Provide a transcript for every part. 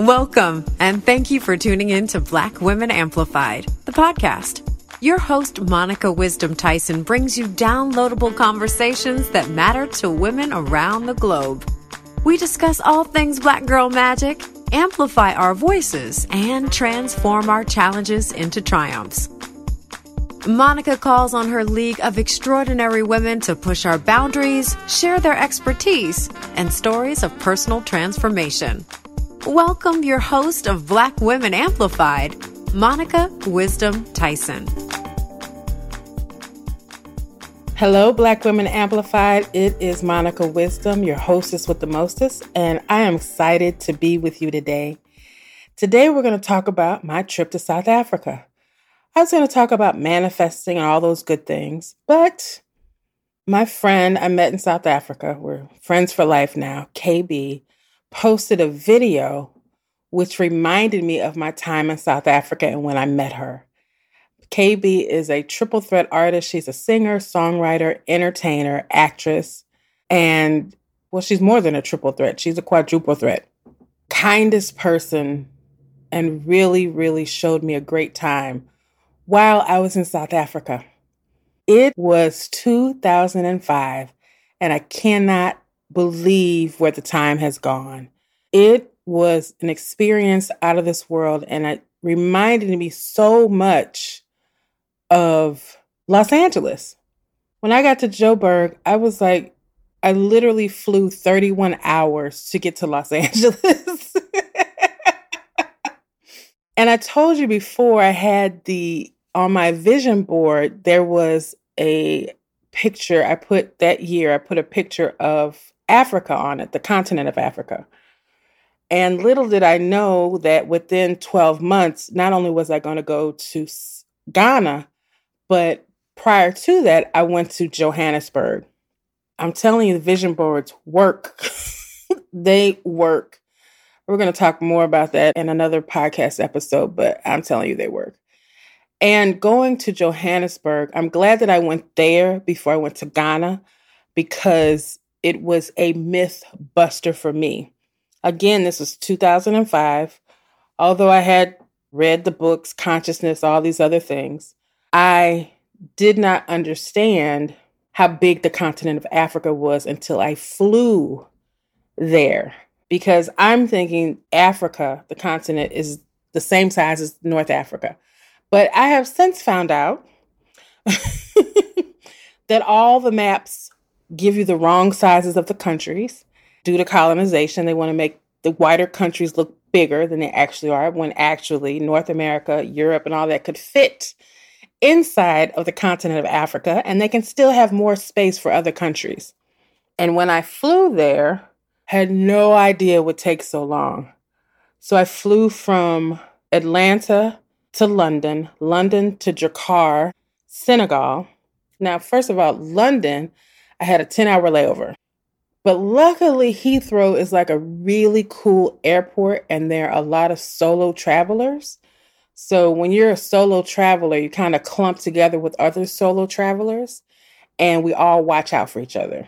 Welcome, and thank you for tuning in to Black Women Amplified, the podcast. Your host, Monica Wisdom Tyson, brings you downloadable conversations that matter to women around the globe. We discuss all things Black girl magic, amplify our voices, and transform our challenges into triumphs. Monica calls on her league of extraordinary women to push our boundaries, share their expertise, and stories of personal transformation. Welcome your host of Black Women Amplified, Monica Wisdom Tyson. Hello, Black Women Amplified. It is Monica Wisdom, your hostess with the mostest, and I am excited to be with you today. Today, we're going to talk about my trip to South Africa. I was going to talk about manifesting and all those good things, but my friend I met in South Africa, we're friends for life now, KB, posted a video which reminded me of my time in South Africa and when I met her. KB is a triple threat artist. She's a singer, songwriter, entertainer, actress, and well, she's more than a triple threat. She's a quadruple threat. Kindest person, and really, really showed me a great time while I was in South Africa. It was 2005, and I cannot believe where the time has gone. It was an experience out of this world, and it reminded me so much of Los Angeles. When I got to Joburg, I was like, I literally flew 31 hours to get to Los Angeles. And I told you before, I had on my vision board, there was a picture I put a picture of Africa on it, the continent of Africa. And little did I know that within 12 months, not only was I going to go to Ghana, but prior to that, I went to Johannesburg. I'm telling you, the vision boards work. They work. We're going to talk more about that in another podcast episode, but I'm telling you, they work. And going to Johannesburg, I'm glad that I went there before I went to Ghana because it was a myth buster for me. Again, this was 2005. Although I had read the books, consciousness, all these other things, I did not understand how big the continent of Africa was until I flew there. Because I'm thinking Africa, the continent, is the same size as North Africa. But I have since found out that all the maps give you the wrong sizes of the countries. Due to colonization, they want to make the wider countries look bigger than they actually are, when actually North America, Europe, and all that could fit inside of the continent of Africa, and they can still have more space for other countries. And when I flew there, I had no idea it would take so long. So I flew from Atlanta to London, London to Dakar, Senegal. Now, first of all, London, I had a 10-hour layover. But luckily, Heathrow is like a really cool airport, and there are a lot of solo travelers. So when you're a solo traveler, you kind of clump together with other solo travelers, and we all watch out for each other.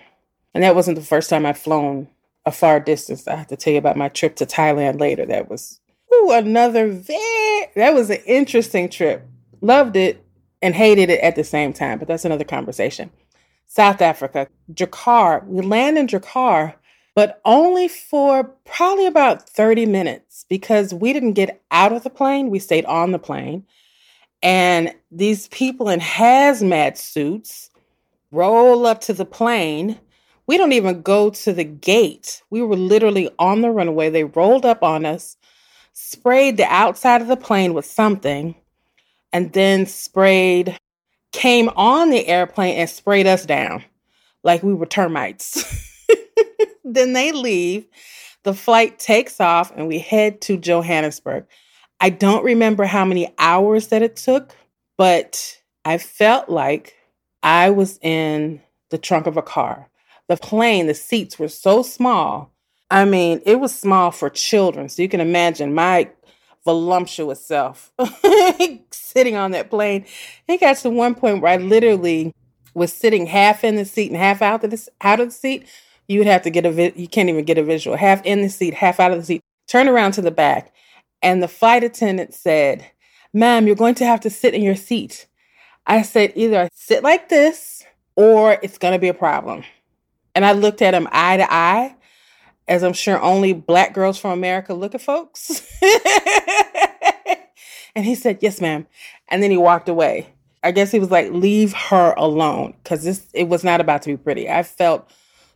And that wasn't the first time I've flown a far distance. I have to tell you about my trip to Thailand later. That was that was an interesting trip. Loved it and hated it at the same time, but that's another conversation. South Africa, Dakar. We land in Dakar, but only for probably about 30 minutes because we didn't get out of the plane. We stayed on the plane. And these people in hazmat suits roll up to the plane. We don't even go to the gate. We were literally on the runway. They rolled up on us, sprayed the outside of the plane with something, and then came on the airplane and sprayed us down like we were termites. Then they leave. The flight takes off and we head to Johannesburg. I don't remember how many hours that it took, but I felt like I was in the trunk of a car. The plane, the seats were so small. I mean, it was small for children. So you can imagine my voluptuous self sitting on that plane. It got to one point where I literally was sitting half in the seat and half out of the seat. You would have to get you can't even get a visual. Half in the seat, half out of the seat, turned around to the back, and the flight attendant said, "Ma'am, you're going to have to sit in your seat." I said, "Either I sit like this or it's going to be a problem." And I looked at him eye to eye, as I'm sure only Black girls from America look at folks. And he said, "Yes, ma'am." And then he walked away. I guess he was like, leave her alone, because it was not about to be pretty. I felt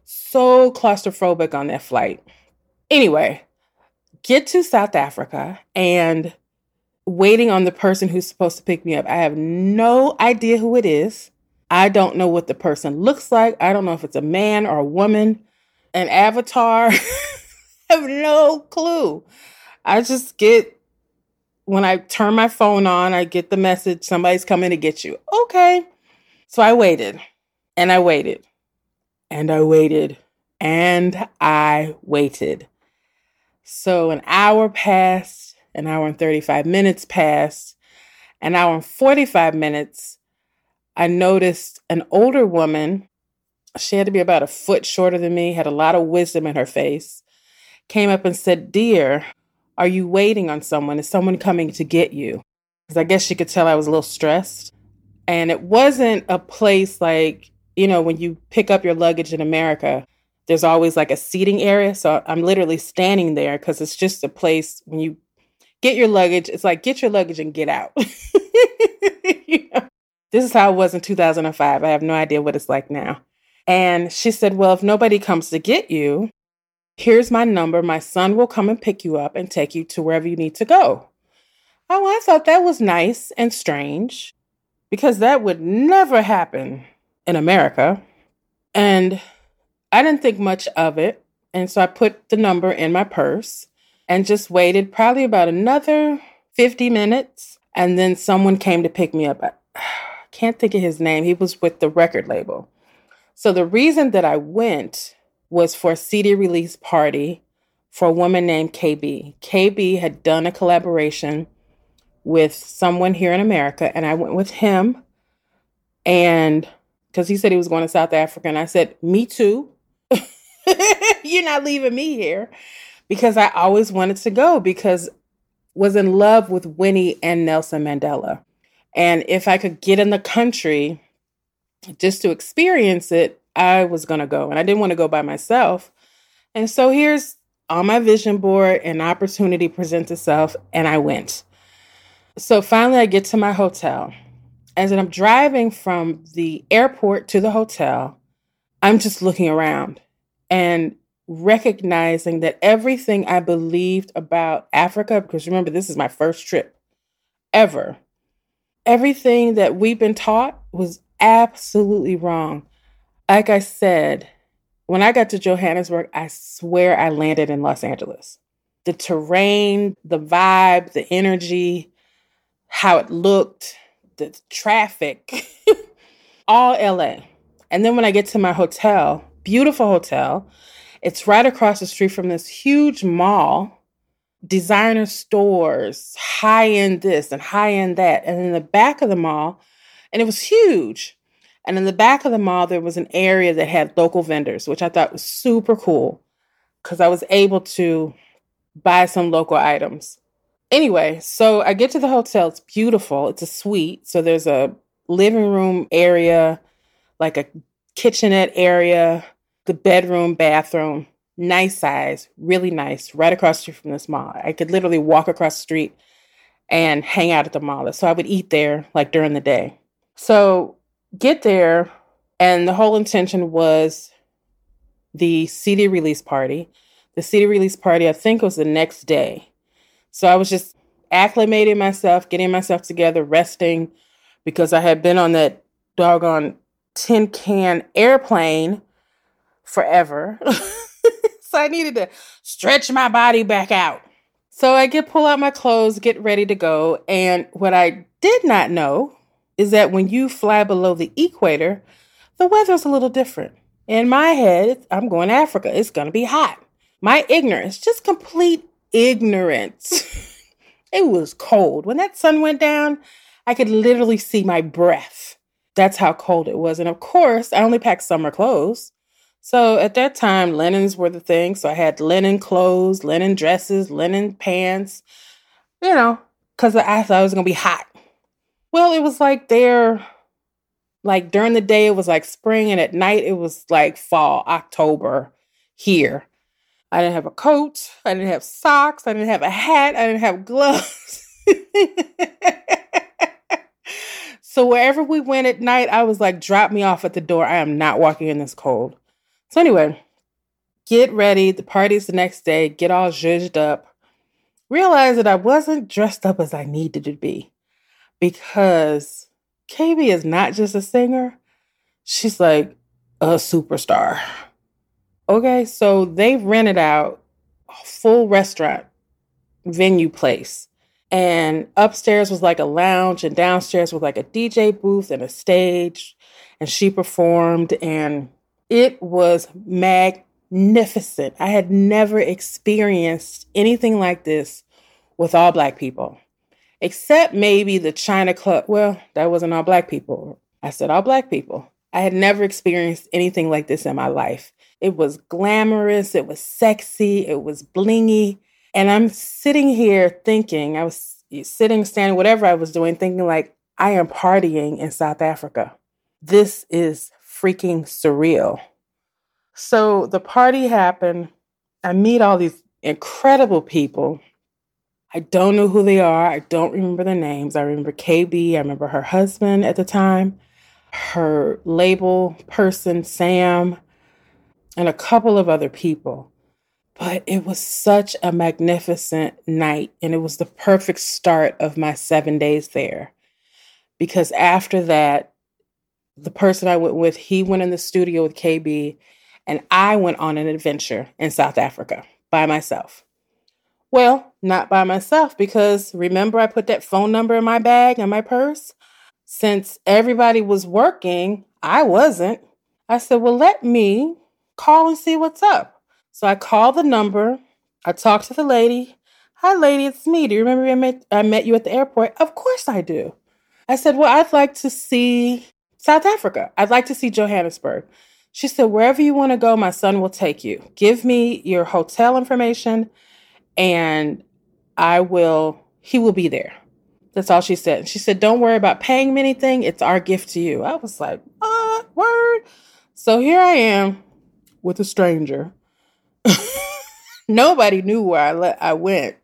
so claustrophobic on that flight. Anyway, get to South Africa and waiting on the person who's supposed to pick me up. I have no idea who it is. I don't know what the person looks like. I don't know if it's a man or a woman, an avatar. I have no clue. I just get, when I turn my phone on, I get the message, somebody's coming to get you. Okay. So I waited and I waited and I waited and I waited. So an hour passed. An hour and 35 minutes passed. An hour and 45 minutes, I noticed an older woman. She had to be about a foot shorter than me, had a lot of wisdom in her face, came up and said, "Dear, are you waiting on someone? Is someone coming to get you?" Because I guess she could tell I was a little stressed. And it wasn't a place like, you know, when you pick up your luggage in America, there's always like a seating area. So I'm literally standing there because it's just a place when you get your luggage. It's like, get your luggage and get out. You know? This is how it was in 2005. I have no idea what it's like now. And she said, "Well, if nobody comes to get you, here's my number. My son will come and pick you up and take you to wherever you need to go." Oh, I thought that was nice and strange because that would never happen in America. And I didn't think much of it. And so I put the number in my purse and just waited probably about another 50 minutes. And then someone came to pick me up. I can't think of his name. He was with the record label. So the reason that I went was for a CD release party for a woman named KB. KB had done a collaboration with someone here in America. And I went with him. And because he said he was going to South Africa. And I said, "Me too." "You're not leaving me here." Because I always wanted to go, because I was in love with Winnie and Nelson Mandela. And if I could get in the country just to experience it, I was going to go. And I didn't want to go by myself. And so here's on my vision board, an opportunity presents itself, and I went. So finally, I get to my hotel. As I'm driving from the airport to the hotel, I'm just looking around and recognizing that everything I believed about Africa, because remember, this is my first trip ever, everything that we've been taught was absolutely wrong. Like I said, when I got to Johannesburg, I swear I landed in Los Angeles. The terrain, the vibe, the energy, how it looked, the traffic, all LA. And then when I get to my hotel, beautiful hotel, it's right across the street from this huge mall, designer stores, high-end this and high-end that. And in the back of the mall, and it was huge. And in the back of the mall, there was an area that had local vendors, which I thought was super cool because I was able to buy some local items. Anyway, so I get to the hotel. It's beautiful. It's a suite. So there's a living room area, like a kitchenette area, the bedroom, bathroom, nice size, really nice, right across the street from this mall. I could literally walk across the street and hang out at the mall. So I would eat there like during the day. So get there, and the whole intention was the CD release party. The CD release party, I think, was the next day. So I was just acclimating myself, getting myself together, resting, because I had been on that doggone tin can airplane forever. So I needed to stretch my body back out. So I pull out my clothes, get ready to go. And what I did not know is that when you fly below the equator, the weather's a little different. In my head, I'm going to Africa. It's going to be hot. My ignorance, just complete ignorance. It was cold. When that sun went down, I could literally see my breath. That's how cold it was. And of course, I only packed summer clothes. So at that time, linens were the thing. So I had linen clothes, linen dresses, linen pants, you know, because I thought it was going to be hot. Well, it was like during the day, it was like spring, and at night, it was like fall, October here. I didn't have a coat. I didn't have socks. I didn't have a hat. I didn't have gloves. So wherever we went at night, I was like, drop me off at the door. I am not walking in this cold. So anyway, get ready. The party's the next day. Get all zhuzhed up. Realize that I wasn't dressed up as I needed to be because KB is not just a singer. She's like a superstar. Okay, so they rented out a full restaurant venue place. And upstairs was like a lounge and downstairs was like a DJ booth and a stage. And she performed and it was magnificent. I had never experienced anything like this with all Black people, except maybe the China Club. Well, that wasn't all Black people. I said all Black people. I had never experienced anything like this in my life. It was glamorous. It was sexy. It was blingy. And I'm sitting here thinking, I was sitting, standing, whatever I was doing, thinking like, I am partying in South Africa. This is freaking surreal. So the party happened. I meet all these incredible people. I don't know who they are. I don't remember their names. I remember KB. I remember her husband at the time, her label person, Sam, and a couple of other people. But it was such a magnificent night, and it was the perfect start of my 7 days there. Because after that, the person I went with, he went in the studio with KB, and I went on an adventure in South Africa by myself. Well, not by myself, because remember I put that phone number in my bag and my purse? Since everybody was working, I wasn't. I said, well, let me call and see what's up. So I called the number. I talked to the lady. Hi, lady, it's me. Do you remember I met you at the airport? Of course I do. I said, well, I'd like to see South Africa. I'd like to see Johannesburg. She said, wherever you want to go, my son will take you. Give me your hotel information and he will be there. That's all she said. And she said, don't worry about paying me anything. It's our gift to you. I was like, word. So here I am with a stranger. Nobody knew where I went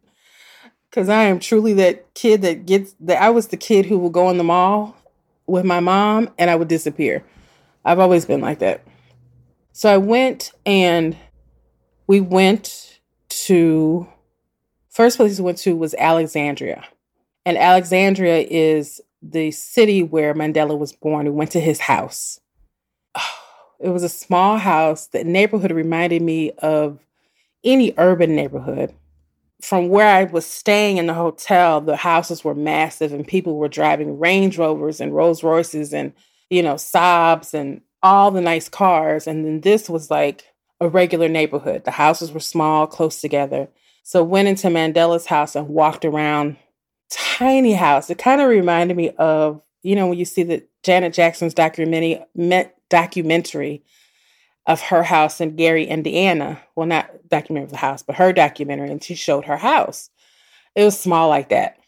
because I am truly that kid that gets that. I was the kid who would go in the mall with my mom and I would disappear. I've always been like that. So I went and we went to first place we went to was Alexandria. And Alexandria is the city where Mandela was born. We went to his house. It was a small house. The neighborhood reminded me of any urban neighborhood. From where I was staying in the hotel, the houses were massive and people were driving Range Rovers and Rolls Royces and, you know, Saabs and all the nice cars. And then this was like a regular neighborhood. The houses were small, close together. So went into Mandela's house and walked around. Tiny house. It kind of reminded me of, you know, when you see the Janet Jackson's documentary of her house in Gary, Indiana. Well, not documentary of the house, but her documentary. And she showed her house. It was small like that.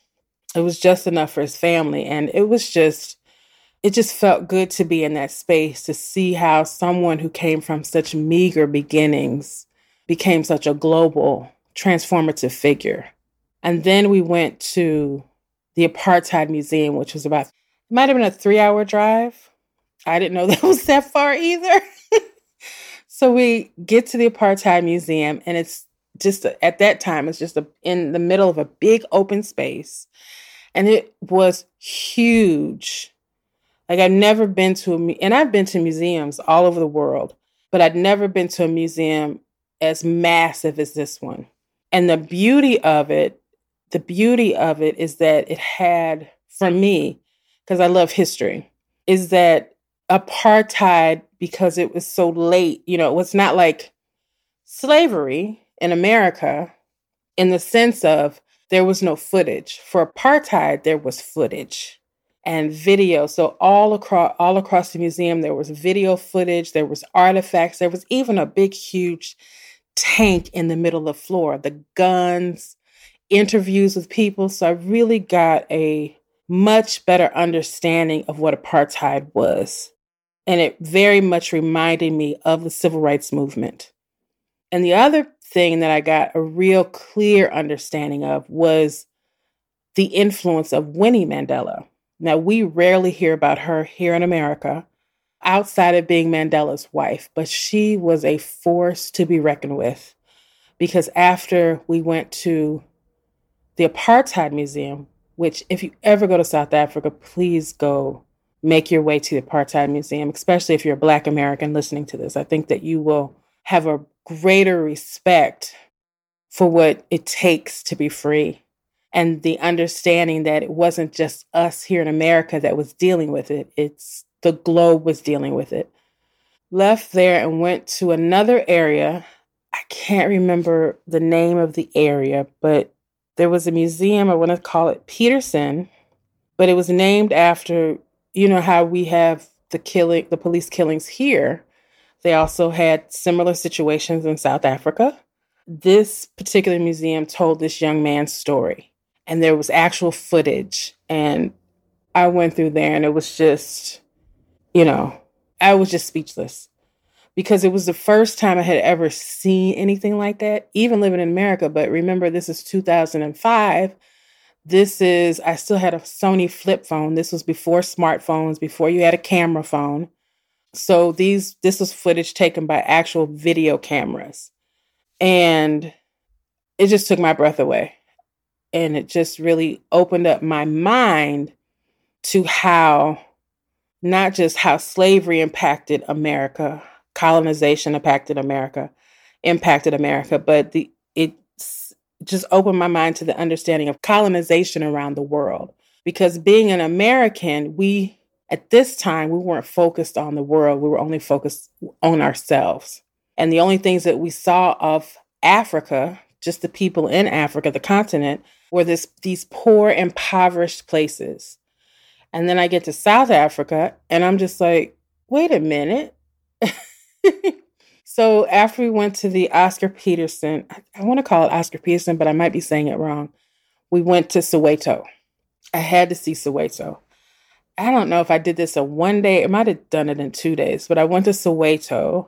It was just enough for his family. And it just felt good to be in that space, to see how someone who came from such meager beginnings became such a global, transformative figure. And then we went to the Apartheid Museum, which was about, it might have been a 3-hour drive. I didn't know that was that far either. So we get to the Apartheid Museum, and it's just, at that time, it's just in the middle of a big open space. And it was huge. Like, I've never been to and I've been to museums all over the world, but I'd never been to a museum as massive as this one. And the beauty of it is that it had, for me, because I love history, is that apartheid, because it was so late, you know, it was not like slavery in America in the sense of there was no footage. For apartheid, there was footage. and video. So all across the museum, there was video footage, there was artifacts, there was even a big, huge tank in the middle of the floor, the guns, interviews with people. So I really got a much better understanding of what apartheid was. And it very much reminded me of the civil rights movement. And the other thing that I got a real clear understanding of was the influence of Winnie Mandela. Now, we rarely hear about her here in America outside of being Mandela's wife, but she was a force to be reckoned with, because after we went to the Apartheid Museum, which if you ever go to South Africa, please go make your way to the Apartheid Museum, especially if you're a Black American listening to this. I think that you will have a greater respect for what it takes to be free. And the understanding that it wasn't just us here in America that was dealing with it. It's the globe was dealing with it. Left there and went to another area. I can't remember the name of the area, but there was a museum. I want to call it Peterson, but it was named after, you know, how we have the police killings here. They also had similar situations in South Africa. This particular museum told this young man's story. And there was actual footage. And I went through there and it was just, you know, I was just speechless. Because it was the first time I had ever seen anything like that, even living in America. But remember, this is 2005. I still had a Sony flip phone. This was before smartphones, before you had a camera phone. So this was footage taken by actual video cameras. And it just took my breath away. And it just really opened up my mind to not just how slavery impacted America, colonization impacted America, but it just opened my mind to the understanding of colonization around the world. Because being an American, at this time, we weren't focused on the world. We were only focused on ourselves. And the only things that we saw of Africa, just the people in Africa, the continent, were these poor, impoverished places. And then I get to South Africa, and I'm just like, wait a minute. So after we went to the Oscar Peterson, I want to call it Oscar Peterson, but I might be saying it wrong. We went to Soweto. I had to see Soweto. I don't know if I did this in one day. I might have done it in 2 days, but I went to Soweto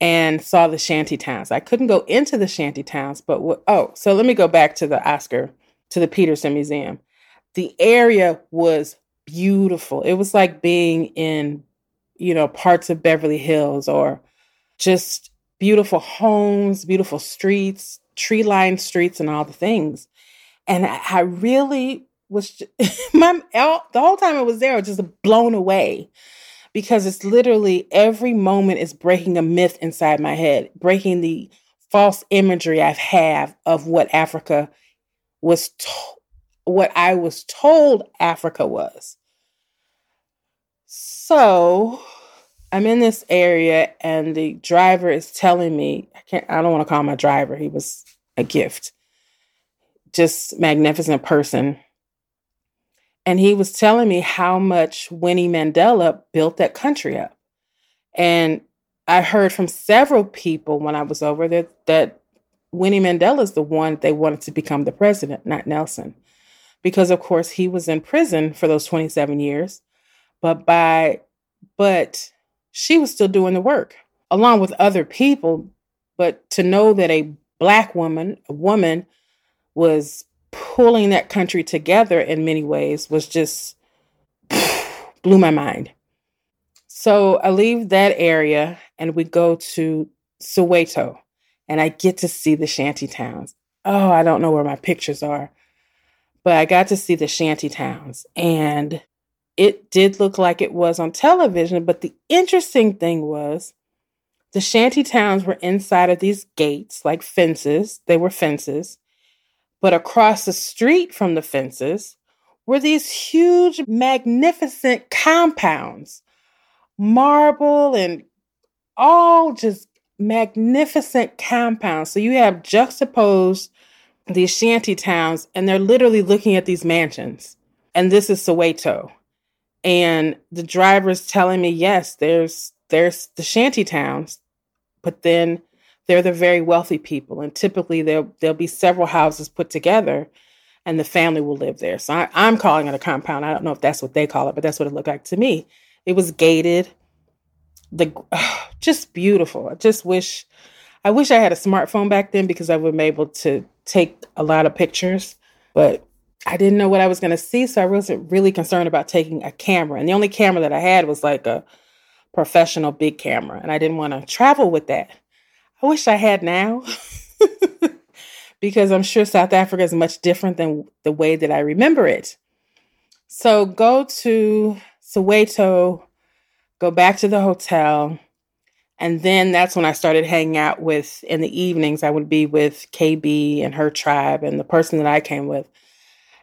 and saw the shanty towns. I couldn't go into the shanty towns, so let me go back to the Peterson Museum. The area was beautiful. It was like being in, you know, parts of Beverly Hills, or just beautiful homes, beautiful streets, tree-lined streets, and all the things. And I really was the whole time I was there, I was just blown away. Because it's literally every moment is breaking a myth inside my head, breaking the false imagery I have of what Africa was, what I was told Africa was. So I'm in this area and the driver is telling me, I don't want to call my driver. He was a gift, just magnificent person. And he was telling me how much Winnie Mandela built that country up. And I heard from several people when I was over there that Winnie Mandela is the one they wanted to become the president, not Nelson. Because, of course, he was in prison for those 27 years. But she was still doing the work, along with other people. But to know that a Black woman, was pulling that country together in many ways was just blew my mind. So I leave that area and we go to Soweto and I get to see the shanty towns. Oh, I don't know where my pictures are, but I got to see the shanty towns and it did look like it was on television. But the interesting thing was the shanty towns were inside of these gates, like fences. They were fences. But across the street from the fences were these huge, magnificent compounds, marble and all just magnificent compounds. So you have juxtaposed these shanty towns and they're literally looking at these mansions. And this is Soweto. And the driver's telling me, yes, there's the shanty towns, but then they're the very wealthy people. And typically there'll be several houses put together and the family will live there. So I'm calling it a compound. I don't know if that's what they call it, but that's what it looked like to me. It was gated, just beautiful. I wish I had a smartphone back then because I would have been able to take a lot of pictures, but I didn't know what I was going to see. So I wasn't really concerned about taking a camera. And the only camera that I had was like a professional big camera. And I didn't want to travel with that. I wish I had now because I'm sure South Africa is much different than the way that I remember it. So go to Soweto, go back to the hotel. And then that's when I started hanging out with, in the evenings, I would be with KB and her tribe and the person that I came with.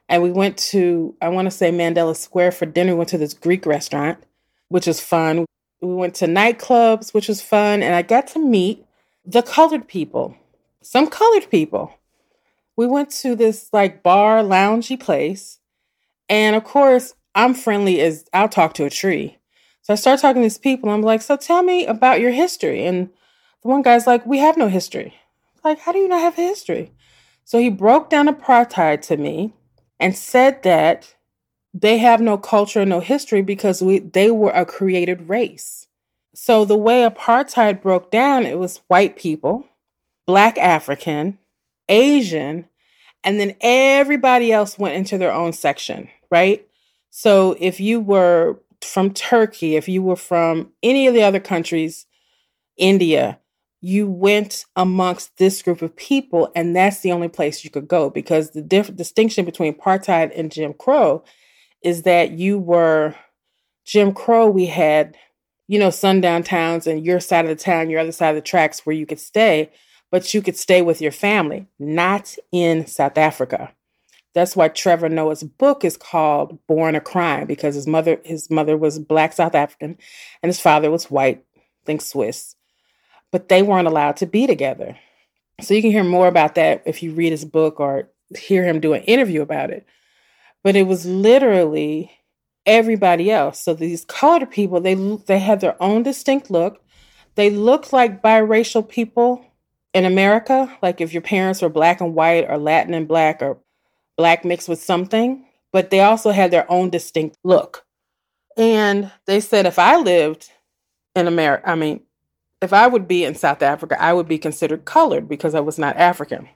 And we went to, I want to say Mandela Square for dinner. We went to this Greek restaurant, which was fun. We went to nightclubs, which was fun. And I got to meet the colored people, some colored people. We went to this like bar, loungy place. And of course, I'm friendly as I'll talk to a tree. So I start talking to these people. I'm like, so tell me about your history. And the one guy's like, we have no history. I'm like, how do you not have a history? So he broke down apartheid to me. And said that they have no culture, no history because they were a created race. So the way apartheid broke down, it was white people, Black African, Asian, and then everybody else went into their own section, right? So if you were from Turkey, if you were from any of the other countries, India, you went amongst this group of people, and that's the only place you could go because the distinction between apartheid and Jim Crow is that you were Jim Crow. We had, sundown towns and your side of the town, your other side of the tracks where you could stay, but you could stay with your family, not in South Africa. That's why Trevor Noah's book is called Born a Crime because his mother was Black South African and his father was white, I think Swiss. But they weren't allowed to be together. So you can hear more about that if you read his book or hear him do an interview about it. But it was literally everybody else. So these colored people, they had their own distinct look. They looked like biracial people in America, like if your parents were Black and white or Latin and Black or Black mixed with something. But they also had their own distinct look. And they said, if I lived in America, if I would be in South Africa, I would be considered colored because I was not African.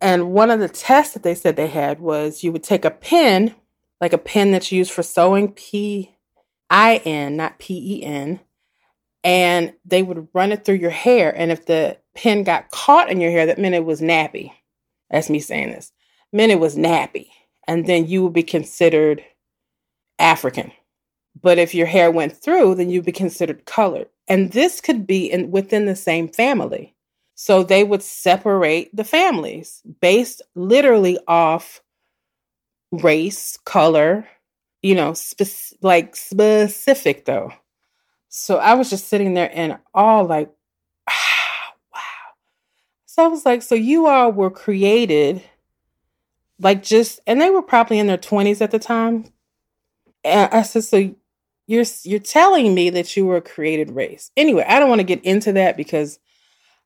And one of the tests that they said they had was you would take a pin, like a pin that's used for sewing, PIN, not PEN, and they would run it through your hair. And if the pin got caught in your hair, that meant it was nappy. That's me saying this. It meant it was nappy. And then you would be considered African. But if your hair went through, then you'd be considered colored. And this could be within the same family. So they would separate the families based literally off race, color, specific though. So I was just sitting there in awe like, wow. So I was like, so you all were created and they were probably in their 20s at the time. And I said, so you're telling me that you were a created race. Anyway, I don't want to get into that because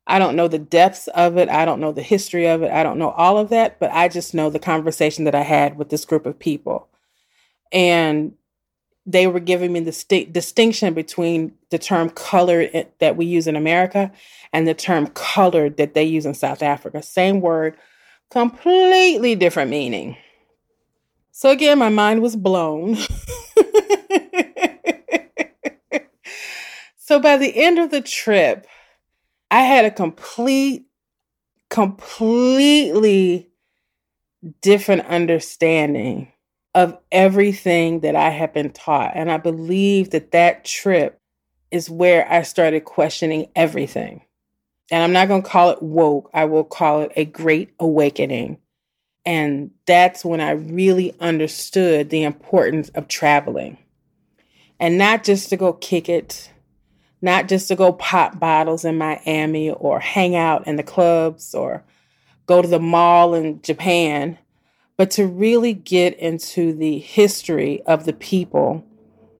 I don't know the depths of it. I don't know the history of it. I don't know all of that, but I just know the conversation that I had with this group of people. And they were giving me the distinction between the term color that we use in America and the term colored that they use in South Africa. Same word, completely different meaning. So again, my mind was blown. So by the end of the trip, I had a completely different understanding of everything that I have been taught. And I believe that trip is where I started questioning everything. And I'm not going to call it woke. I will call it a great awakening. And that's when I really understood the importance of traveling. And not just to go kick it, not just to go pop bottles in Miami or hang out in the clubs or go to the mall in Japan, but to really get into the history of the people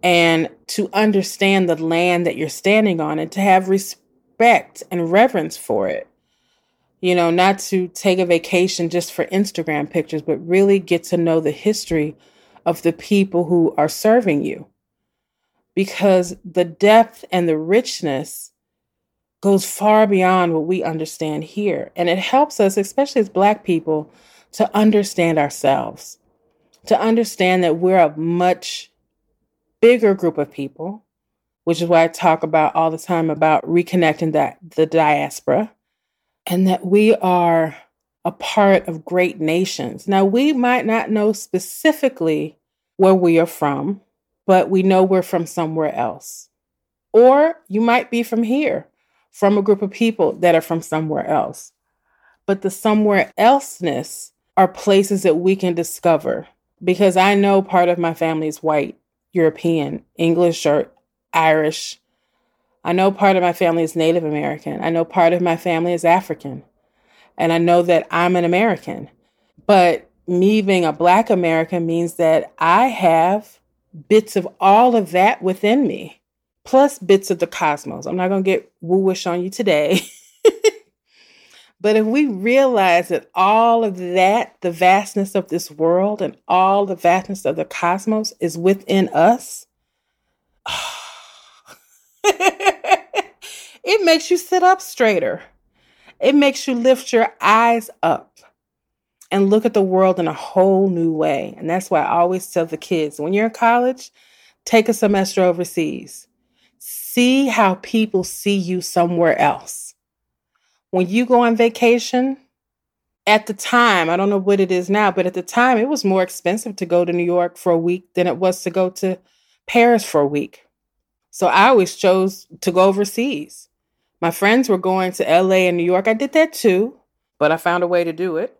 and to understand the land that you're standing on and to have respect and reverence for it. You know, not to take a vacation just for Instagram pictures, but really get to know the history of the people who are serving you. Because the depth and the richness goes far beyond what we understand here. And it helps us, especially as Black people, to understand ourselves, to understand that we're a much bigger group of people, which is why I talk about all the time about reconnecting the diaspora, and that we are a part of great nations. Now, we might not know specifically where we are from, but we know we're from somewhere else. Or you might be from here, from a group of people that are from somewhere else. But the somewhere elseness are places that we can discover, because I know part of my family is white, European, English, or Irish. I know part of my family is Native American. I know part of my family is African. And I know that I'm an American. But me being a Black American means that I have bits of all of that within me, plus bits of the cosmos. I'm not going to get woo-ish on you today. But if we realize that all of that, the vastness of this world and all the vastness of the cosmos is within us, it makes you sit up straighter. It makes you lift your eyes up and look at the world in a whole new way. And that's why I always tell the kids, when you're in college, take a semester overseas. See how people see you somewhere else. When you go on vacation, at the time, I don't know what it is now, but at the time, it was more expensive to go to New York for a week than it was to go to Paris for a week. So I always chose to go overseas. My friends were going to LA and New York. I did that too, but I found a way to do it.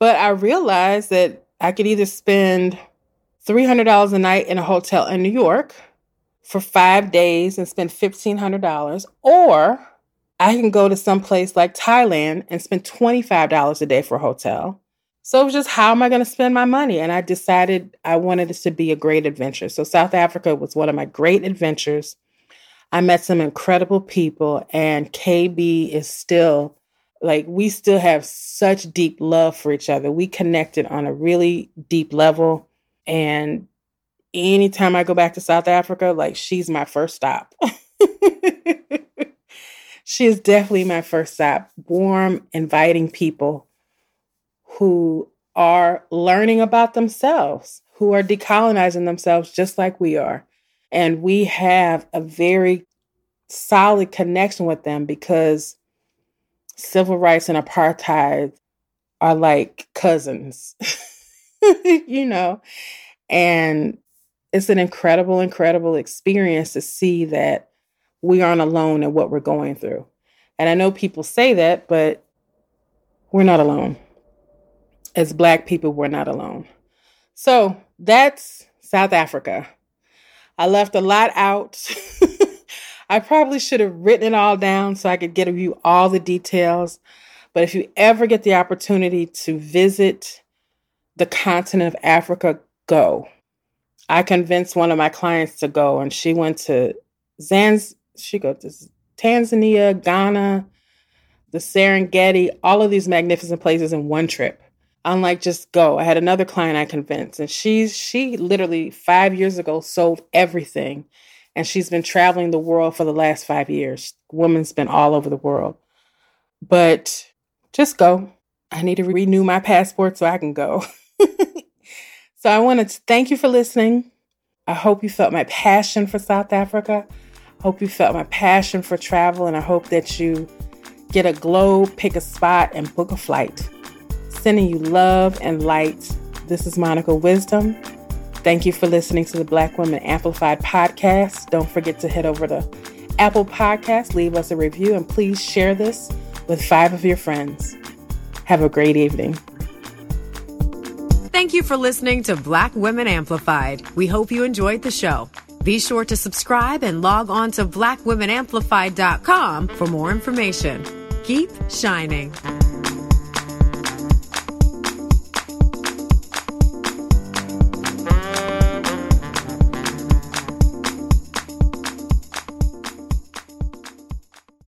But I realized that I could either spend $300 a night in a hotel in New York for 5 days and spend $1,500, or I can go to some place like Thailand and spend $25 a day for a hotel. So it was just, how am I going to spend my money? And I decided I wanted this to be a great adventure. So South Africa was one of my great adventures. I met some incredible people, and KB is still, like, we still have such deep love for each other. We connected on a really deep level. And anytime I go back to South Africa, like, she's my first stop. She is definitely my first stop. Warm, inviting people who are learning about themselves, who are decolonizing themselves just like we are. And we have a very solid connection with them, because civil rights and apartheid are like cousins, you know. And it's an incredible, incredible experience to see that we aren't alone in what we're going through. And I know people say that, but we're not alone. As Black people, we're not alone. So that's South Africa. I left a lot out. I probably should have written it all down so I could give you all the details. But if you ever get the opportunity to visit the continent of Africa, go. I convinced one of my clients to go, and she went to Tanzania, Ghana, the Serengeti, all of these magnificent places in one trip. I'm like, just go. I had another client I convinced, and she literally 5 years ago sold everything. And she's been traveling the world for the last 5 years. Women's been all over the world. But just go. I need to renew my passport so I can go. So I want to thank you for listening. I hope you felt my passion for South Africa. I hope you felt my passion for travel. And I hope that you get a globe, pick a spot, and book a flight. Sending you love and light. This is Monica Wisdom. Thank you for listening to the Black Women Amplified podcast. Don't forget to head over to Apple Podcasts, leave us a review, and please share this with 5 of your friends. Have a great evening. Thank you for listening to Black Women Amplified. We hope you enjoyed the show. Be sure to subscribe and log on to blackwomenamplified.com for more information. Keep shining.